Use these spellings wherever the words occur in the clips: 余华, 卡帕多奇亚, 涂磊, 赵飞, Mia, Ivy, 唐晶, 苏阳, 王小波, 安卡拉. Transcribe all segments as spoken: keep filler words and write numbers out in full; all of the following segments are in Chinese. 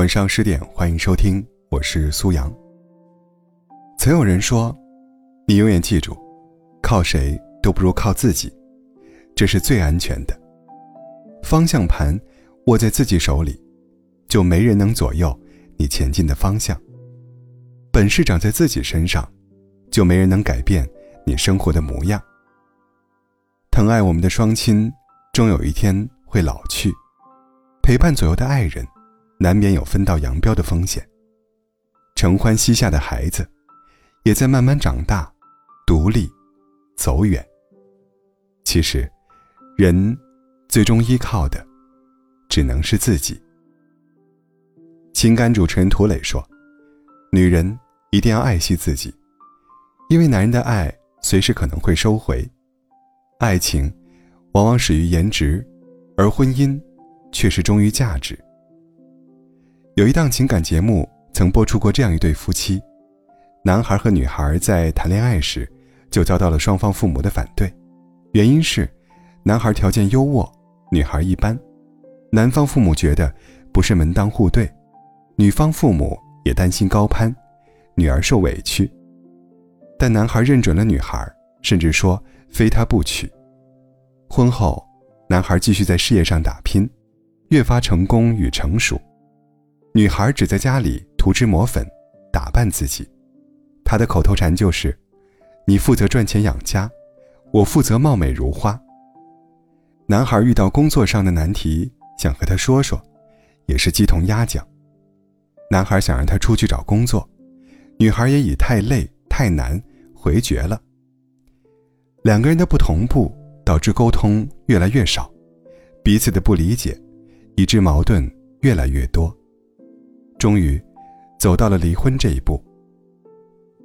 晚上十点，欢迎收听，我是苏阳。曾有人说，你永远记住，靠谁都不如靠自己，这是最安全的。方向盘握在自己手里，就没人能左右你前进的方向。本事长在自己身上，就没人能改变你生活的模样。疼爱我们的双亲，终有一天会老去，陪伴左右的爱人，难免有分道扬镳的风险。承欢膝下的孩子，也在慢慢长大，独立，走远。其实，人最终依靠的，只能是自己。情感主持人涂磊说，女人一定要爱惜自己，因为男人的爱随时可能会收回。爱情往往始于颜值，而婚姻却是忠于价值。有一档情感节目曾播出过这样一对夫妻，男孩和女孩在谈恋爱时就遭到了双方父母的反对，原因是男孩条件优渥，女孩一般。男方父母觉得不是门当户对，女方父母也担心高攀，女儿受委屈。但男孩认准了女孩，甚至说非她不娶。婚后，男孩继续在事业上打拼，越发成功与成熟。女孩只在家里涂脂抹粉，打扮自己。她的口头禅就是，你负责赚钱养家，我负责貌美如花。男孩遇到工作上的难题，想和她说说，也是鸡同鸭讲。男孩想让她出去找工作，女孩也以太累太难回绝了。两个人的不同步，导致沟通越来越少，彼此的不理解，以致矛盾越来越多。终于走到了离婚这一步。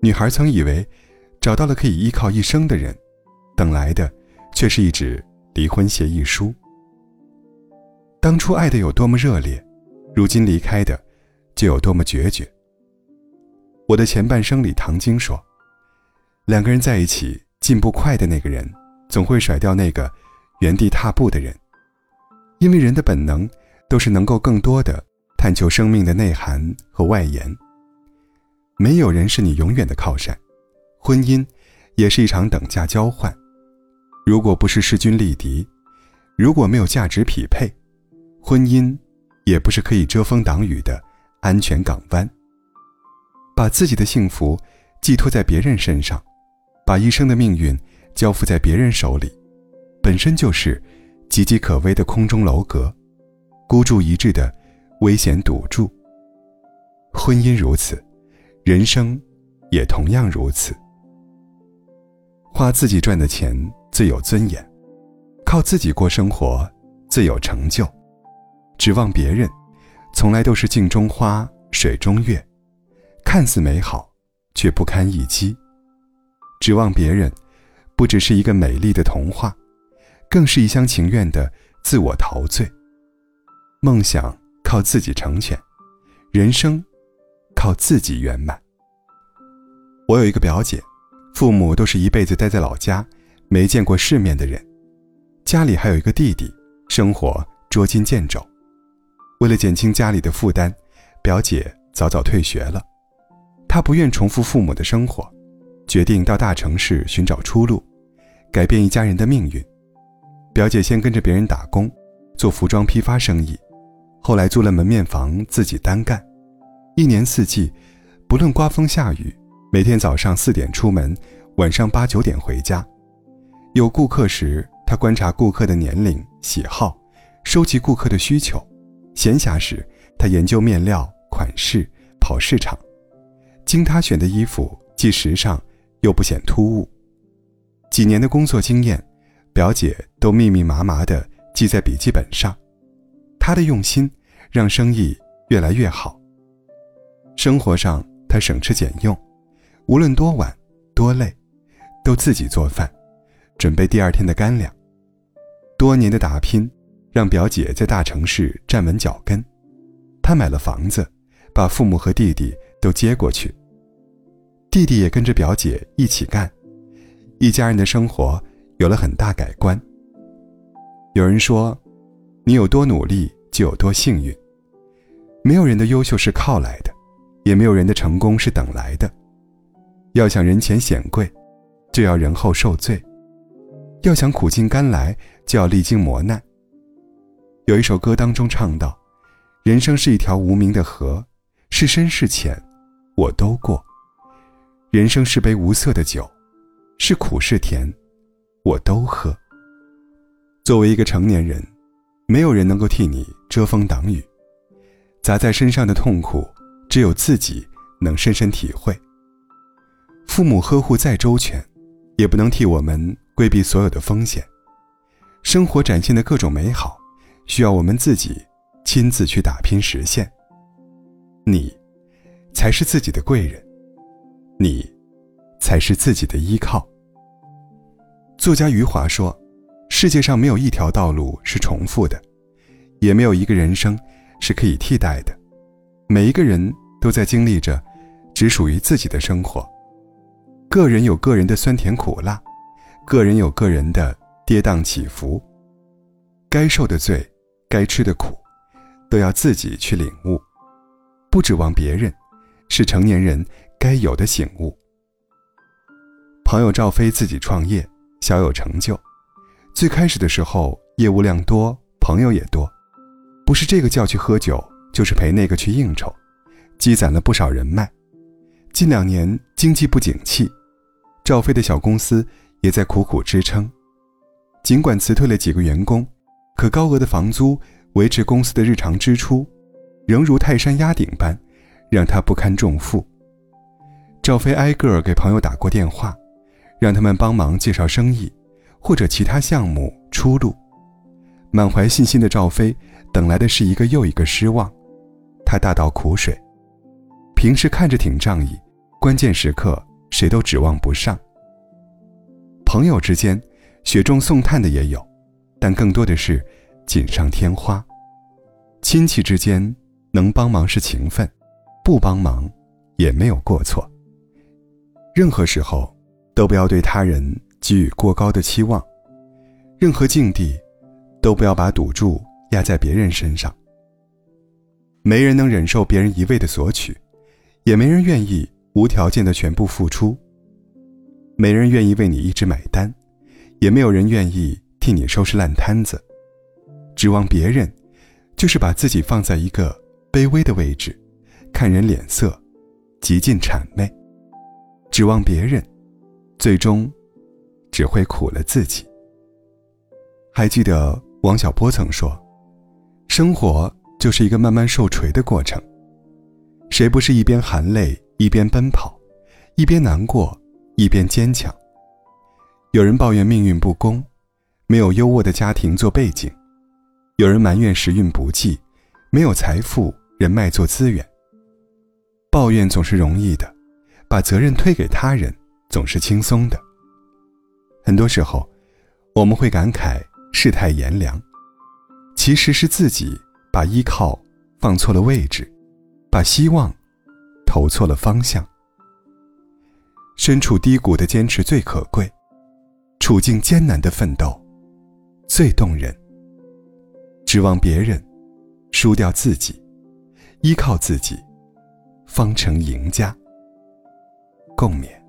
女孩曾以为找到了可以依靠一生的人，等来的却是一纸离婚协议书。当初爱的有多么热烈，如今离开的就有多么决绝。我的前半生里，唐晶说，两个人在一起，进步快的那个人总会甩掉那个原地踏步的人，因为人的本能都是能够更多的探求生命的内涵和外延。没有人是你永远的靠山，婚姻也是一场等价交换。如果不是势均力敌，如果没有价值匹配，婚姻也不是可以遮风挡雨的安全港湾。把自己的幸福寄托在别人身上，把一生的命运交付在别人手里，本身就是岌岌可危的空中楼阁，孤注一掷的危险赌注。婚姻如此，人生也同样如此。花自己赚的钱最有尊严，靠自己过生活最有成就。指望别人，从来都是镜中花，水中月，看似美好，却不堪一击。指望别人，不只是一个美丽的童话，更是一厢情愿的自我陶醉。梦想靠自己成全，人生靠自己圆满。我有一个表姐，父母都是一辈子待在老家，没见过世面的人。家里还有一个弟弟，生活捉襟见肘。为了减轻家里的负担，表姐早早退学了。她不愿重复父母的生活，决定到大城市寻找出路，改变一家人的命运。表姐先跟着别人打工，做服装批发生意，后来租了门面房自己单干。一年四季，不论刮风下雨，每天早上四点出门，晚上八九点回家。有顾客时，她观察顾客的年龄、喜好，收集顾客的需求；闲暇时，她研究面料、款式，跑市场。经她选的衣服既时尚又不显突兀。几年的工作经验，表姐都密密麻麻地记在笔记本上。她的用心让生意越来越好。生活上她省吃俭用，无论多晚多累，都自己做饭，准备第二天的干粮。多年的打拼让表姐在大城市站稳脚跟。她买了房子，把父母和弟弟都接过去。弟弟也跟着表姐一起干，一家人的生活有了很大改观。有人说，你有多努力就有多幸运。没有人的优秀是靠来的，也没有人的成功是等来的。要想人前显贵，就要人后受罪；要想苦尽甘来，就要历经磨难。有一首歌当中唱到，人生是一条无名的河，是深是浅，我都过；人生是杯无色的酒，是苦是甜，我都喝。作为一个成年人，没有人能够替你遮风挡雨，砸在身上的痛苦，只有自己能深深体会。父母呵护再周全，也不能替我们规避所有的风险。生活展现的各种美好，需要我们自己亲自去打拼实现。你才是自己的贵人，你才是自己的依靠。作家余华说，世界上没有一条道路是重复的，也没有一个人生是可以替代的。每一个人都在经历着只属于自己的生活，个人有个人的酸甜苦辣，个人有个人的跌宕起伏，该受的罪，该吃的苦，都要自己去领悟，不指望别人，是成年人该有的醒悟。朋友赵飞自己创业，小有成就。最开始的时候，业务量多，朋友也多，不是这个叫去喝酒，就是陪那个去应酬，积攒了不少人脉。近两年经济不景气，赵飞的小公司也在苦苦支撑。尽管辞退了几个员工，可高额的房租维持公司的日常支出，仍如泰山压顶般让他不堪重负。赵飞挨个给朋友打过电话，让他们帮忙介绍生意或者其他项目出路。满怀信心的赵飞等来的是一个又一个失望，他大倒苦水。平时看着挺仗义，关键时刻谁都指望不上。朋友之间雪中送炭的也有，但更多的是锦上添花。亲戚之间能帮忙是情分，不帮忙也没有过错。任何时候都不要对他人给予过高的期望，任何境地都不要把赌注压在别人身上。没人能忍受别人一味的索取，也没人愿意无条件的全部付出。没人愿意为你一直买单，也没有人愿意替你收拾烂摊子。指望别人，就是把自己放在一个卑微的位置，看人脸色，极尽谄媚。指望别人，最终只会苦了自己。还记得王小波曾说，生活就是一个慢慢受锤的过程。谁不是一边含泪一边奔跑，一边难过一边坚强？有人抱怨命运不公，没有优渥的家庭做背景；有人埋怨时运不济，没有财富人脉做资源。抱怨总是容易的，把责任推给他人总是轻松的。很多时候我们会感慨世态炎凉，其实是自己把依靠放错了位置，把希望投错了方向。身处低谷的坚持最可贵，处境艰难的奋斗最动人。指望别人，输掉自己，依靠自己，方成赢家。共勉。